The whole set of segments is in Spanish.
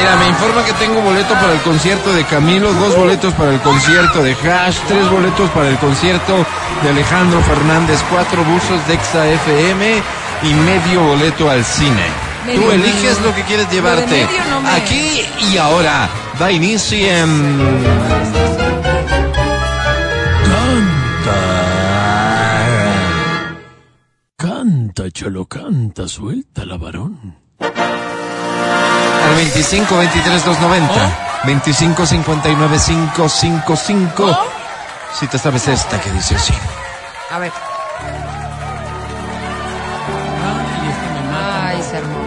Mira, me informa que tengo boleto para el concierto de Camilo, 2 boletos para el concierto de Hash, 3 boletos para el concierto de Alejandro Fernández, 4 buzos de Exa FM y medio boleto al cine. Tú eliges lo que quieres llevarte. Aquí y ahora da inicio en... Canta, cholo, canta, suelta la varón. Al 25 23 290, ¿oh? 25 59 555, ¿oh? Si te sabes esta que dice así. A ver. Ay, se armó.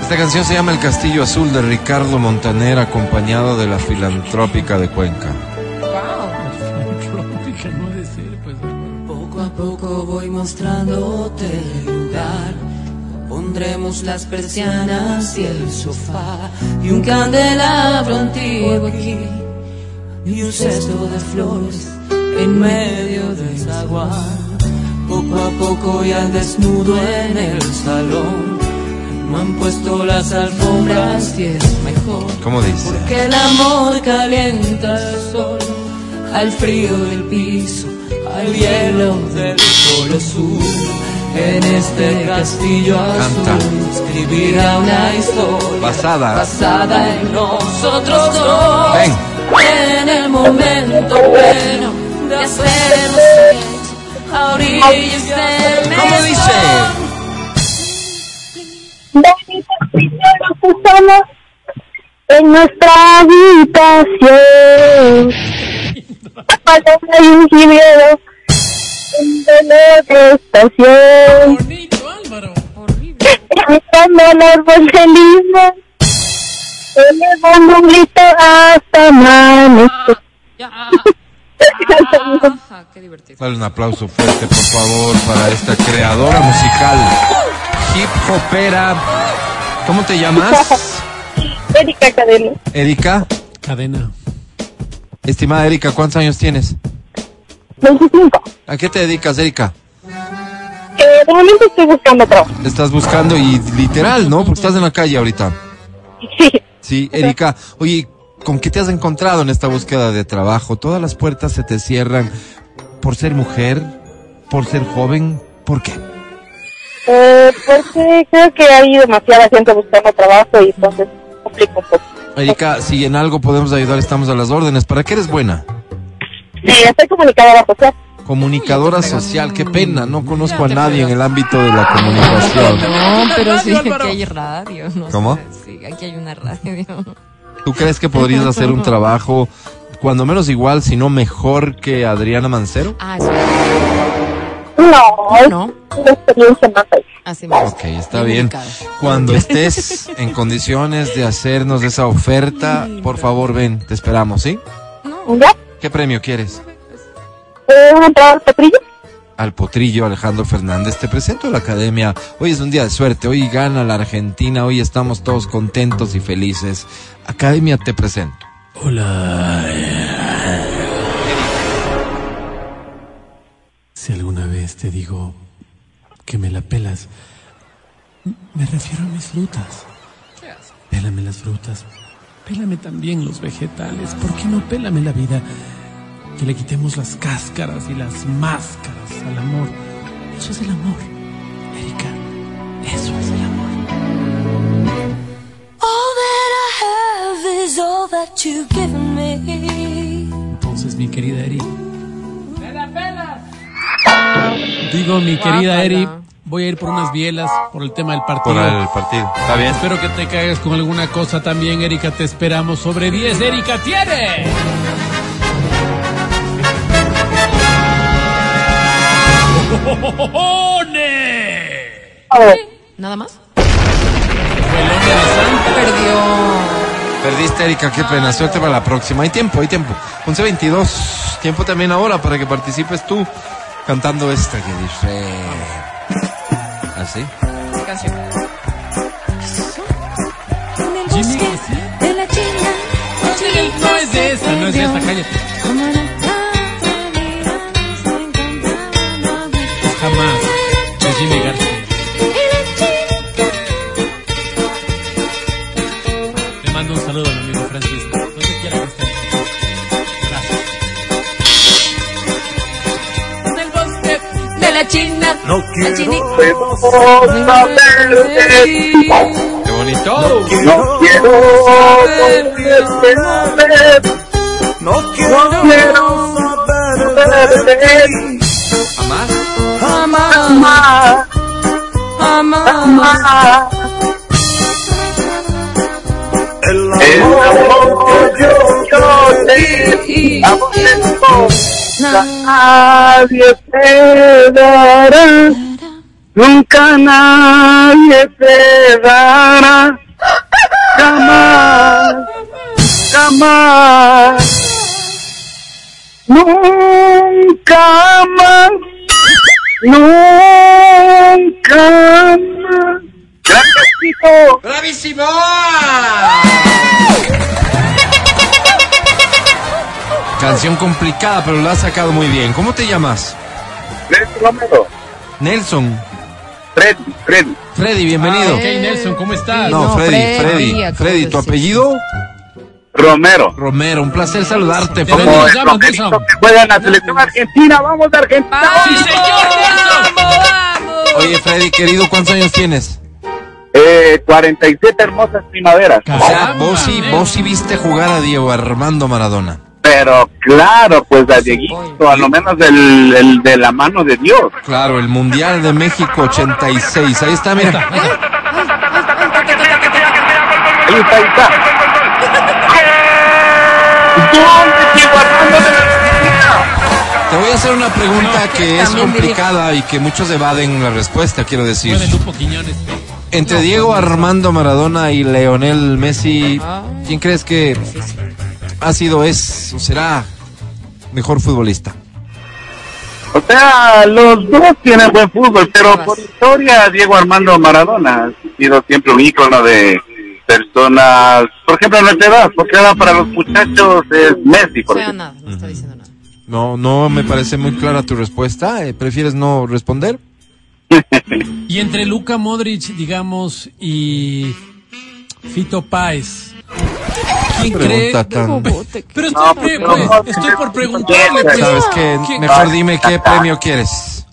Esta canción se llama El Castillo Azul de Ricardo Montaner, acompañado de la filantrópica de Cuenca. Poco a poco voy mostrándote el lugar. Pondremos las persianas y el sofá y un candelabro antiguo aquí y un cesto de flores en medio del zaguán. Poco a poco y al desnudo en el salón me han puesto las alfombras y es mejor. ¿Cómo dice? Porque el amor calienta el sol al frío del piso, al hielo del Polo Sur. En este castillo azul escribirá una historia basada en nosotros dos. En el momento bueno de hacernos sexo a orillas del mesón. ¿Cómo dice? De mi castillo nos pusimos en nuestra habitación. Paloma y un jibiero en la estación. Bonito, Álvaro. Horrible. Estando el árbol de lima, elevando un grito hasta amanecer. Qué divertido. Dale un aplauso fuerte, por favor, para esta creadora musical hip hopera. ¿Cómo te llamas? Erika Cadena. Erika Cadena. Estimada Erika, ¿cuántos años tienes? 25. ¿A qué te dedicas, Erika? De momento estoy buscando trabajo. Estás buscando y literal, ¿no? Porque estás en la calle ahorita. Sí. Sí, Erika, oye, ¿con qué te has encontrado en esta búsqueda de trabajo? ¿Todas las puertas se te cierran por ser mujer, por ser joven? ¿Por qué? Porque creo que hay demasiada gente buscando trabajo y entonces complica un poco. Erika, si en algo podemos ayudar, estamos a las órdenes. ¿Para qué eres buena? Sí, soy comunicadora social. Comunicadora social, qué pena, no conozco a nadie en el ámbito de la comunicación. No, pero sí, aquí hay radio. No. ¿Cómo? Sí, aquí hay una radio. ¿Tú crees que podrías hacer un trabajo, cuando menos igual, si no mejor que Adriana Mancero? Ah, sí. No. Una experiencia más allá. Así mismo. Ok, está bien. Cuando estés en condiciones de hacernos esa oferta, por favor ven, te esperamos, ¿sí? ¿Ya? ¿Qué premio quieres? ¿Una entrada al potrillo? Al potrillo, Alejandro Fernández. Te presento a la academia. Hoy es un día de suerte, hoy gana la Argentina, hoy estamos todos contentos y felices. Academia, te presento. Hola. Si alguna vez te digo que me la pelas, me refiero a mis frutas. Pélame las frutas, pélame también los vegetales. ¿Por qué no pélame la vida? Que le quitemos las cáscaras y las máscaras al amor. Eso es el amor, Erika, eso es el amor. All that I have is all that you've given me. Entonces, mi querida Erika, ¡me la pelas! Digo, mi querida Eri, voy a ir por unas bielas por el tema del partido. Por el partido, está bien. Espero que te caigas con alguna cosa también, Erika. Te esperamos sobre 10. Erika tiene. ¿Nada más? Perdió. Perdiste, Erika, qué pena, suerte para la próxima. Hay tiempo, 11:22. Tiempo también ahora para que participes tú cantando esta que dice así. ¿Qué canción? No es esta, cállate. Jamás, de Jimmy García. ¡Qué bonito! No quiero saber de ti. Amar, amar, amar. El amor yo de ti, amor nadie te dará, nunca nadie te dará, jamás, jamás, nunca más, nunca más. Gracias, Fito. ¡Bravísimo! Canción complicada, pero la has sacado muy bien. ¿Cómo te llamas? Nelson Romero. Nelson. Freddy. Freddy, bienvenido. Ah, okay, Nelson, ¿cómo estás? No, Freddy, ¿tu apellido? Romero, un placer saludarte. Freddy, nos llamas, Nelson. Que juegan la selección argentina, vamos de Argentina. ¡Sí, señor! ¡Vamos! Oye, Freddy, querido, ¿cuántos años tienes? 47 hermosas primaveras. Caramba, o sea, vos sí viste jugar a Diego Armando Maradona. Pero claro, pues a Dieguito, a lo menos el de la mano de Dios. Claro, el Mundial de México 86. Ahí está, mira. Ahí está. Te voy a hacer una pregunta que es complicada y que muchos evaden la respuesta, quiero decir. Entre Diego Armando Maradona y Lionel Messi, ¿quién crees que ha sido, es o será mejor futbolista? O sea, los dos tienen buen fútbol, pero por historia Diego Armando Maradona ha sido siempre un ícono de personas, por ejemplo, en la edad, porque ahora para los muchachos es Messi, por ejemplo. No está diciendo nada. No me parece muy clara tu respuesta. ¿Prefieres no responder? Y entre Luka Modric, digamos, y Fito Páez, ¿quién cree? Pero estoy por preguntarle. ¿Sabes qué? Mejor dime qué premio quieres.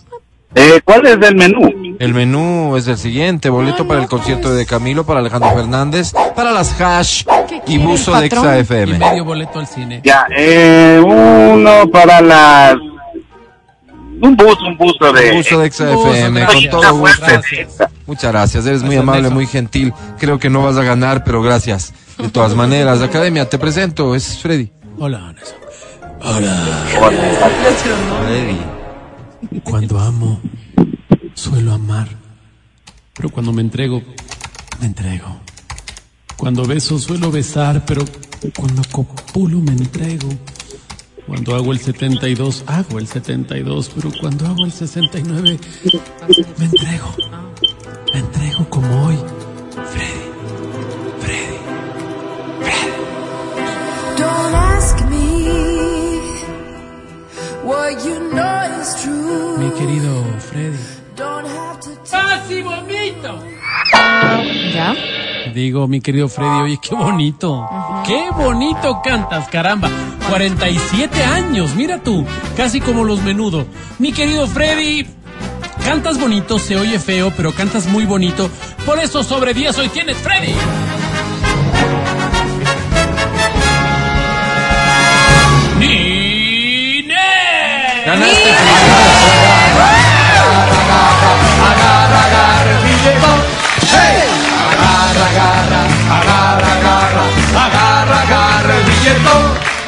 ¿Cuál es el menú? El menú es el siguiente: boleto para el concierto de Camilo, para Alejandro Fernández, para las Hash y buzo de Exa FM. Y medio boleto al cine. Ya, uno para las. Un buzo de Exa FM, con todo gusto. Muchas gracias, eres muy amable, muy gentil. Creo que no vas a ganar, pero gracias. De todas maneras, Academia, te presento, es Freddy. Hola, Nelson. Hola. Freddy. Cuando amo, suelo amar. Pero cuando me entrego, me entrego. Cuando beso, suelo besar, pero cuando copulo, me entrego. Cuando hago el 72, pero cuando hago el 69, me entrego como hoy, Freddy. Don't ask me what you know is true. Mi querido Freddy. ¡Pasi bonito! ¿Ya? Digo, mi querido Freddy, oye, qué bonito. Qué bonito cantas, caramba. 47 años, mira tú, casi como los Menudo. Mi querido Freddy, cantas bonito, se oye feo, pero cantas muy bonito. Por eso sobre 10 hoy tienes, Freddy. ¡Nine! ¡Ganaste, Agarra el billete!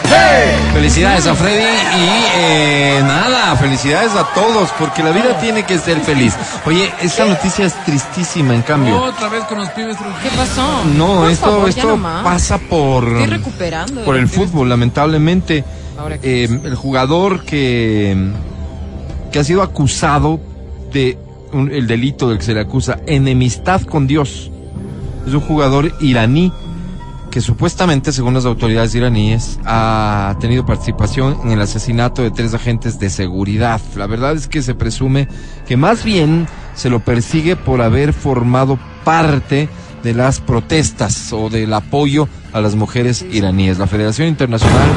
¡Hey! Felicidades a Freddy y nada, felicidades a todos, porque la vida tiene que ser feliz. Oye, esta noticia es tristísima, en cambio. Otra vez con los pibes. ¿Qué pasó? No, por esto, favor, esto pasa por. Estoy recuperando. Por el fútbol, lamentablemente. Ahora, el jugador que ha sido acusado de el delito del que se le acusa, enemistad con Dios, es un jugador iraní que supuestamente, según las autoridades iraníes, ha tenido participación en el asesinato de 3 agentes de seguridad. La verdad es que se presume que más bien se lo persigue por haber formado parte de las protestas o del apoyo a las mujeres iraníes. La Federación Internacional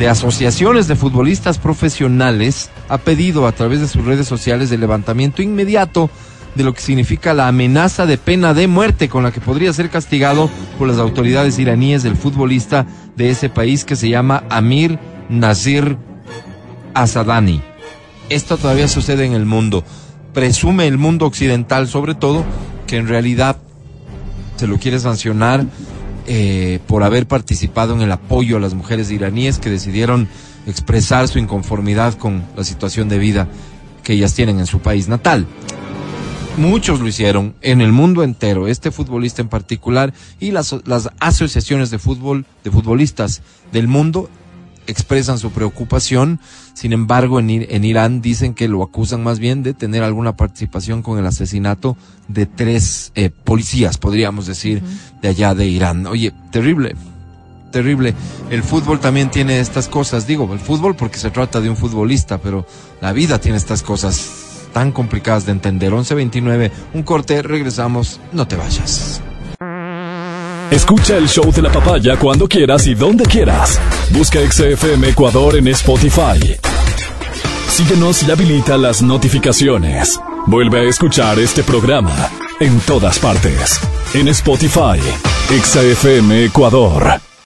de asociaciones de futbolistas profesionales ha pedido a través de sus redes sociales el levantamiento inmediato de lo que significa la amenaza de pena de muerte con la que podría ser castigado por las autoridades iraníes del futbolista de ese país que se llama Amir Nasir Asadani. Esto todavía sucede en el mundo. Presume el mundo occidental, sobre todo, que en realidad se lo quiere sancionar por haber participado en el apoyo a las mujeres iraníes que decidieron expresar su inconformidad con la situación de vida que ellas tienen en su país natal. Muchos lo hicieron en el mundo entero, este futbolista en particular, y las asociaciones de fútbol, de futbolistas del mundo, expresan su preocupación. Sin embargo, en Irán dicen que lo acusan más bien de tener alguna participación con el asesinato de 3 policías, podríamos decir, de allá de Irán. Oye, terrible, terrible. El fútbol también tiene estas cosas, digo, el fútbol porque se trata de un futbolista, pero la vida tiene estas cosas tan complicadas de entender. 11:29, un corte, regresamos, no te vayas. Escucha el show de la papaya cuando quieras y donde quieras. Busca Exa FM Ecuador en Spotify. Síguenos y habilita las notificaciones. Vuelve a escuchar este programa en todas partes. En Spotify, Exa FM Ecuador.